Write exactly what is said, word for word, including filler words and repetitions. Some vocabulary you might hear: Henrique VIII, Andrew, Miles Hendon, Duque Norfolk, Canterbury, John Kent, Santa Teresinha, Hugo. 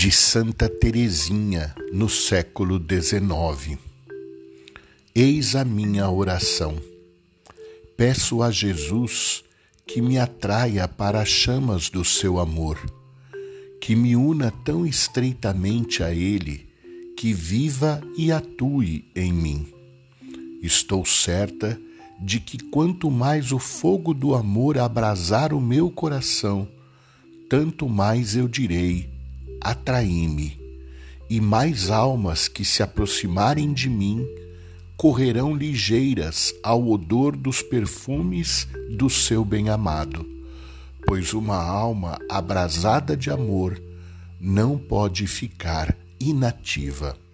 de Santa Teresinha no século dezenove. Eis a minha oração. Peço a Jesus que me atraia para as chamas do seu amor, que me una tão estreitamente a Ele, que viva e atue em mim. Estou certa de que quanto mais o fogo do amor abrasar o meu coração, tanto mais eu direi, atraí-me, e mais almas que se aproximarem de mim correrão ligeiras ao odor dos perfumes do seu bem-amado, pois uma alma abrasada de amor não pode ficar inativa.